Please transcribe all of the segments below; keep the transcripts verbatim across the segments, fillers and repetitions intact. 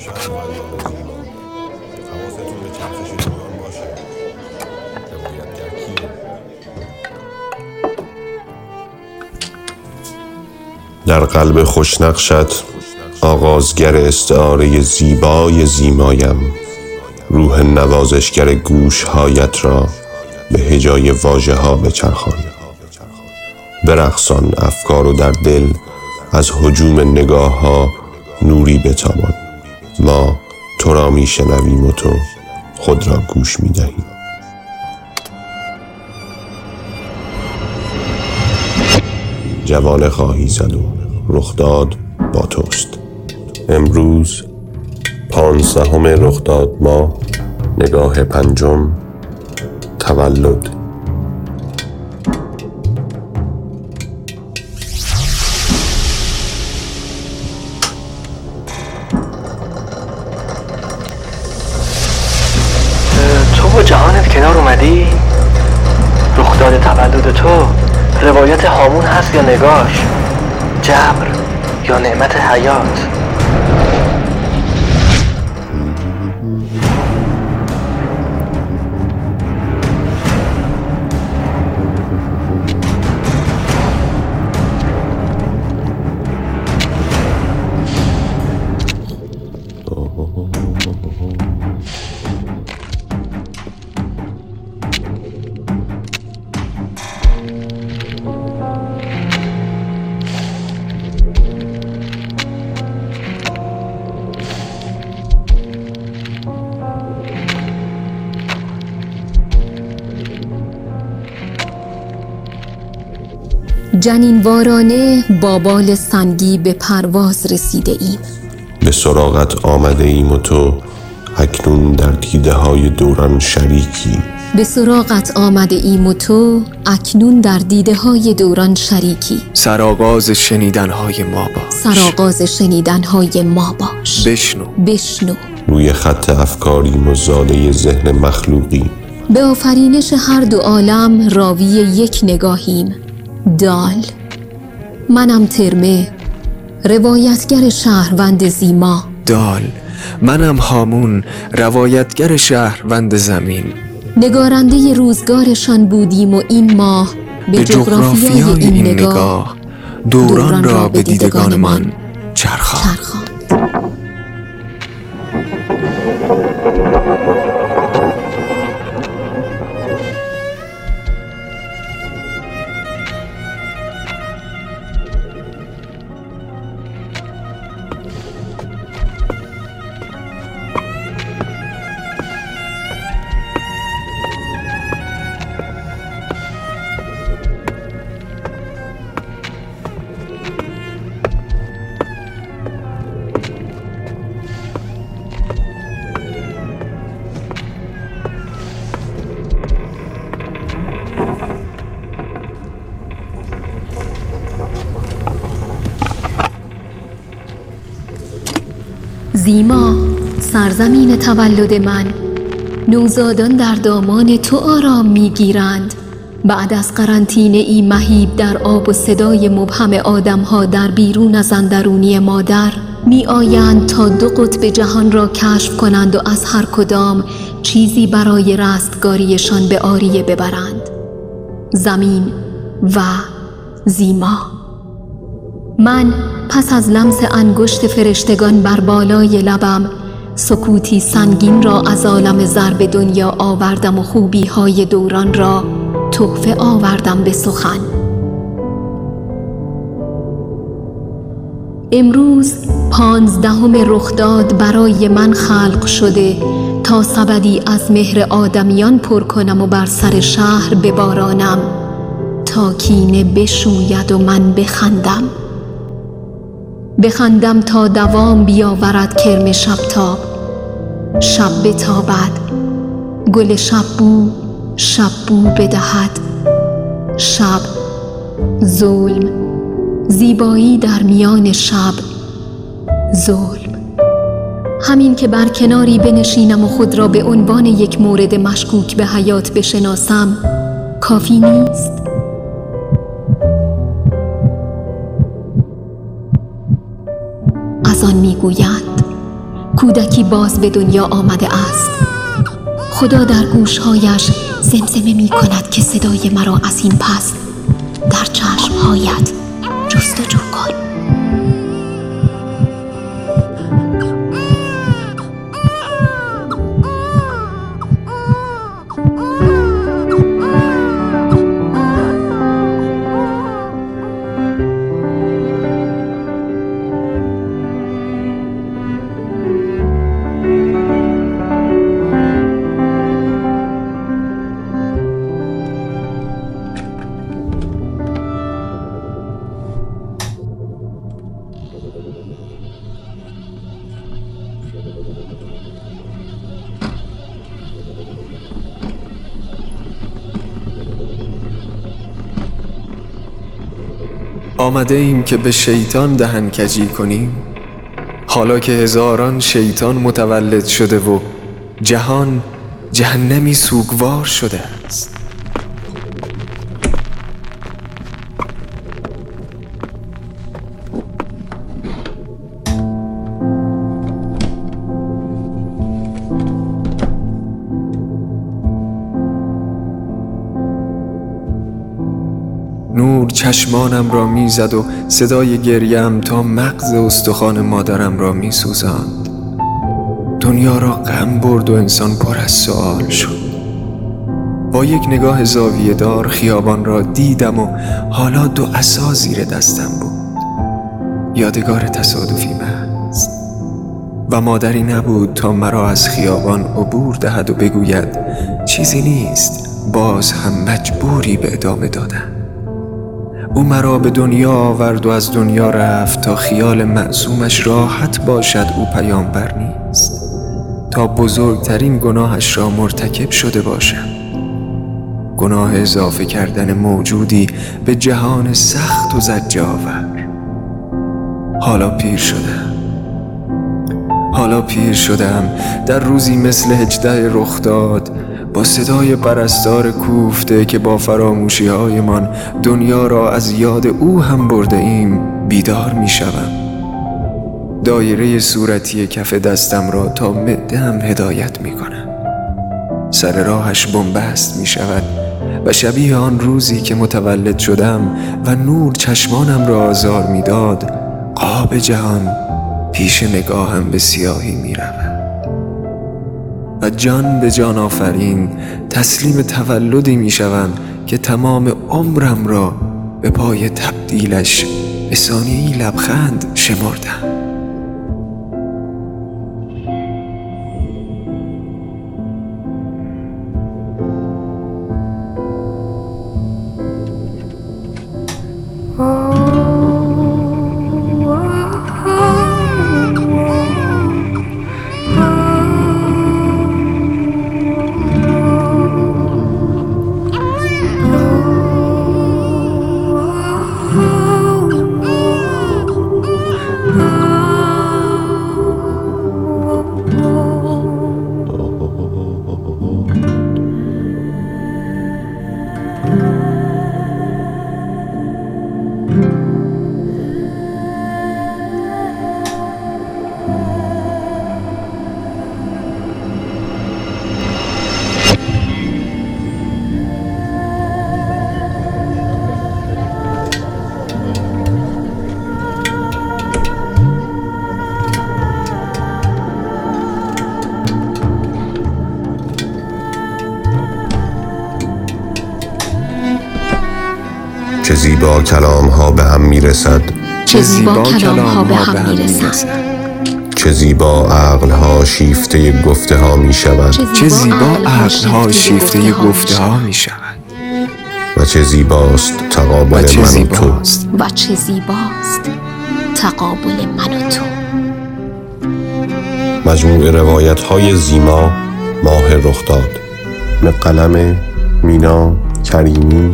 شاید باید باید حواستون به چرخش دوران باشه که باید درکیه. در قلب خوشنقشت آغازگر استعاره زیبای زیمایم، روح نوازشگر گوشهایت را به هجای واژه ها بچرخان، برقصان افکار و در دل از هجوم نگاه ها نوری بتابان. ما تو را می شنویم و تو خود را گوش می دهیم. جوانه خواهی زد و رخداد با توست. امروز پانزدهم رخداد ماه، نگاه پنجم، تولد. رخداد تولد تو روایت هامون هست یا نگاش؟ جبر یا نعمت حیات؟ جنینوارانه با بال سنگی به پرواز رسیده ایم، به سراغت آمده ایم و تو اکنون در دیده های دوران شریکی. به سراغت آمده ایم و تو اکنون در دیده های دوران شریکی. سرآغاز شنیدن های ما باش، سرآغاز شنیدن های ما باش. بشنو بشنو روی خط افکاری مزاده ذهن مخلوقی. به آفرینش هر دو عالم راوی یک نگاهیم. دال، منم ترمه، روایتگر شهروند زیما. دال، منم هامون، روایتگر شهروند زمین. نگارنده روزگارشان بودیم و این ماه به جغرافیای این, این نگاه, نگاه دوران, دوران را به دیدگان من چرخاند. زیما، سرزمین تولد من، نوزادان در دامان تو آرام میگیرند. بعد از قرنطینه ای مهیب در آب و صدای مبهم آدم‌ها در بیرون از اندرونی مادر می آیند تا دو قطب جهان را کشف کنند و از هر کدام چیزی برای رستگاریشان به آریه ببرند. زمین و زیما. من پس از لمس انگشت فرشتگان بر بالای لبم، سکوتی سنگین را از عالم ضرب دنیا آوردم و خوبی های دوران را تحفه آوردم به سخن. امروز پانزدهم رخداد برای من خلق شده تا سبدی از مهر آدمیان پر کنم و بر سر شهر ببارانم تا کینه بشوید و من بخندم. بخندم تا دوام بیاورد کرم شب تاب. شب بتابد گل شب بو، شب بو بدهد. شب ظلم، زیبایی در میان شب ظلم. همین که بر کناری بنشینم و خود را به عنوان یک مورد مشکوک به حیات بشناسم کافی نیست. از آن میگویند کودکی باز به دنیا آمده است. خدا در گوشهایش زمزمه می کند که صدای مرا از این پس در چشمهایت جستجو کن. آمده ایم که به شیطان دهن کجی کنیم، حالا که هزاران شیطان متولد شده و جهان جهنمی سوگوار شده است. چشمانم را می زد و صدای گریم تا مغز استخوان مادرم را می سوزند. دنیا را غم برد و انسان پر از سؤال شد. با یک نگاه زاویه دار خیابان را دیدم و حالا دو عصا زیر دستم بود. یادگار تصادفی محض. و مادری نبود تا مرا از خیابان عبور دهد و بگوید چیزی نیست، باز هم مجبوری به ادامه دادن. او مرا به دنیا آورد و از دنیا رفت تا خیال معصومش راحت باشد او پیامبر نیست، تا بزرگترین گناهش را مرتکب شده باشم، گناه اضافه کردن موجودی به جهان سخت و زجرآور. حالا پیر شدم، حالا پیر شدم در روزی مثل هجده رخداد، با صدای پرستار کوفته که با فراموشی هایمان دنیا را از یاد او هم برده ایم بیدار می شوم. دایره صورتی کف دستم را تا معده‌ام هدایت می کنم. سر راهش بنبست می شود و شبیه آن روزی که متولد شدم و نور چشمانم را آزار می داد، قاب جهان پیش نگاهم به سیاهی می رود و جان به جان آفرین تسلیم تولدی می شوم که تمام عمرم را به پای تبدیلش به ثانیه‌ای لبخند شمردم. چه زیبا کلام ها به هم می رسد، چه زیبا کلام ها به هم می رسد، چه زیبا عقل ها شیفته گفته ها می شود، چه زیبا عقل ها شیفته گفته ها می شود، و چه زیباست تقابل من و تو، و چه زیباست تقابل من و تو. مجموع روایت های زیما، ماه رخداد، به قلم مینا کریمی،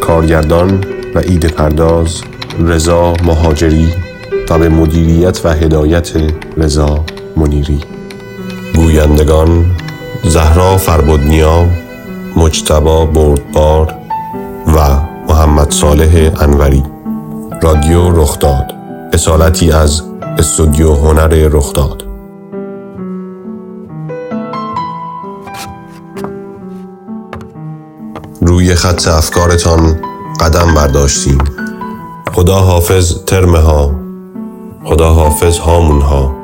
کارگردان و ایده پرداز رضا مهاجری و به مدیریت و هدایت رضا منیری. گویندگان زهرا فربدنیا، مجتبی بردبار و محمدصالح انوری. رادیو رخداد، اصالتی از استودیو هنر رخداد. روی خط افکارتان قدم برداشتیم. خدا حافظ ترمه ها، خدا حافظ هامون ها.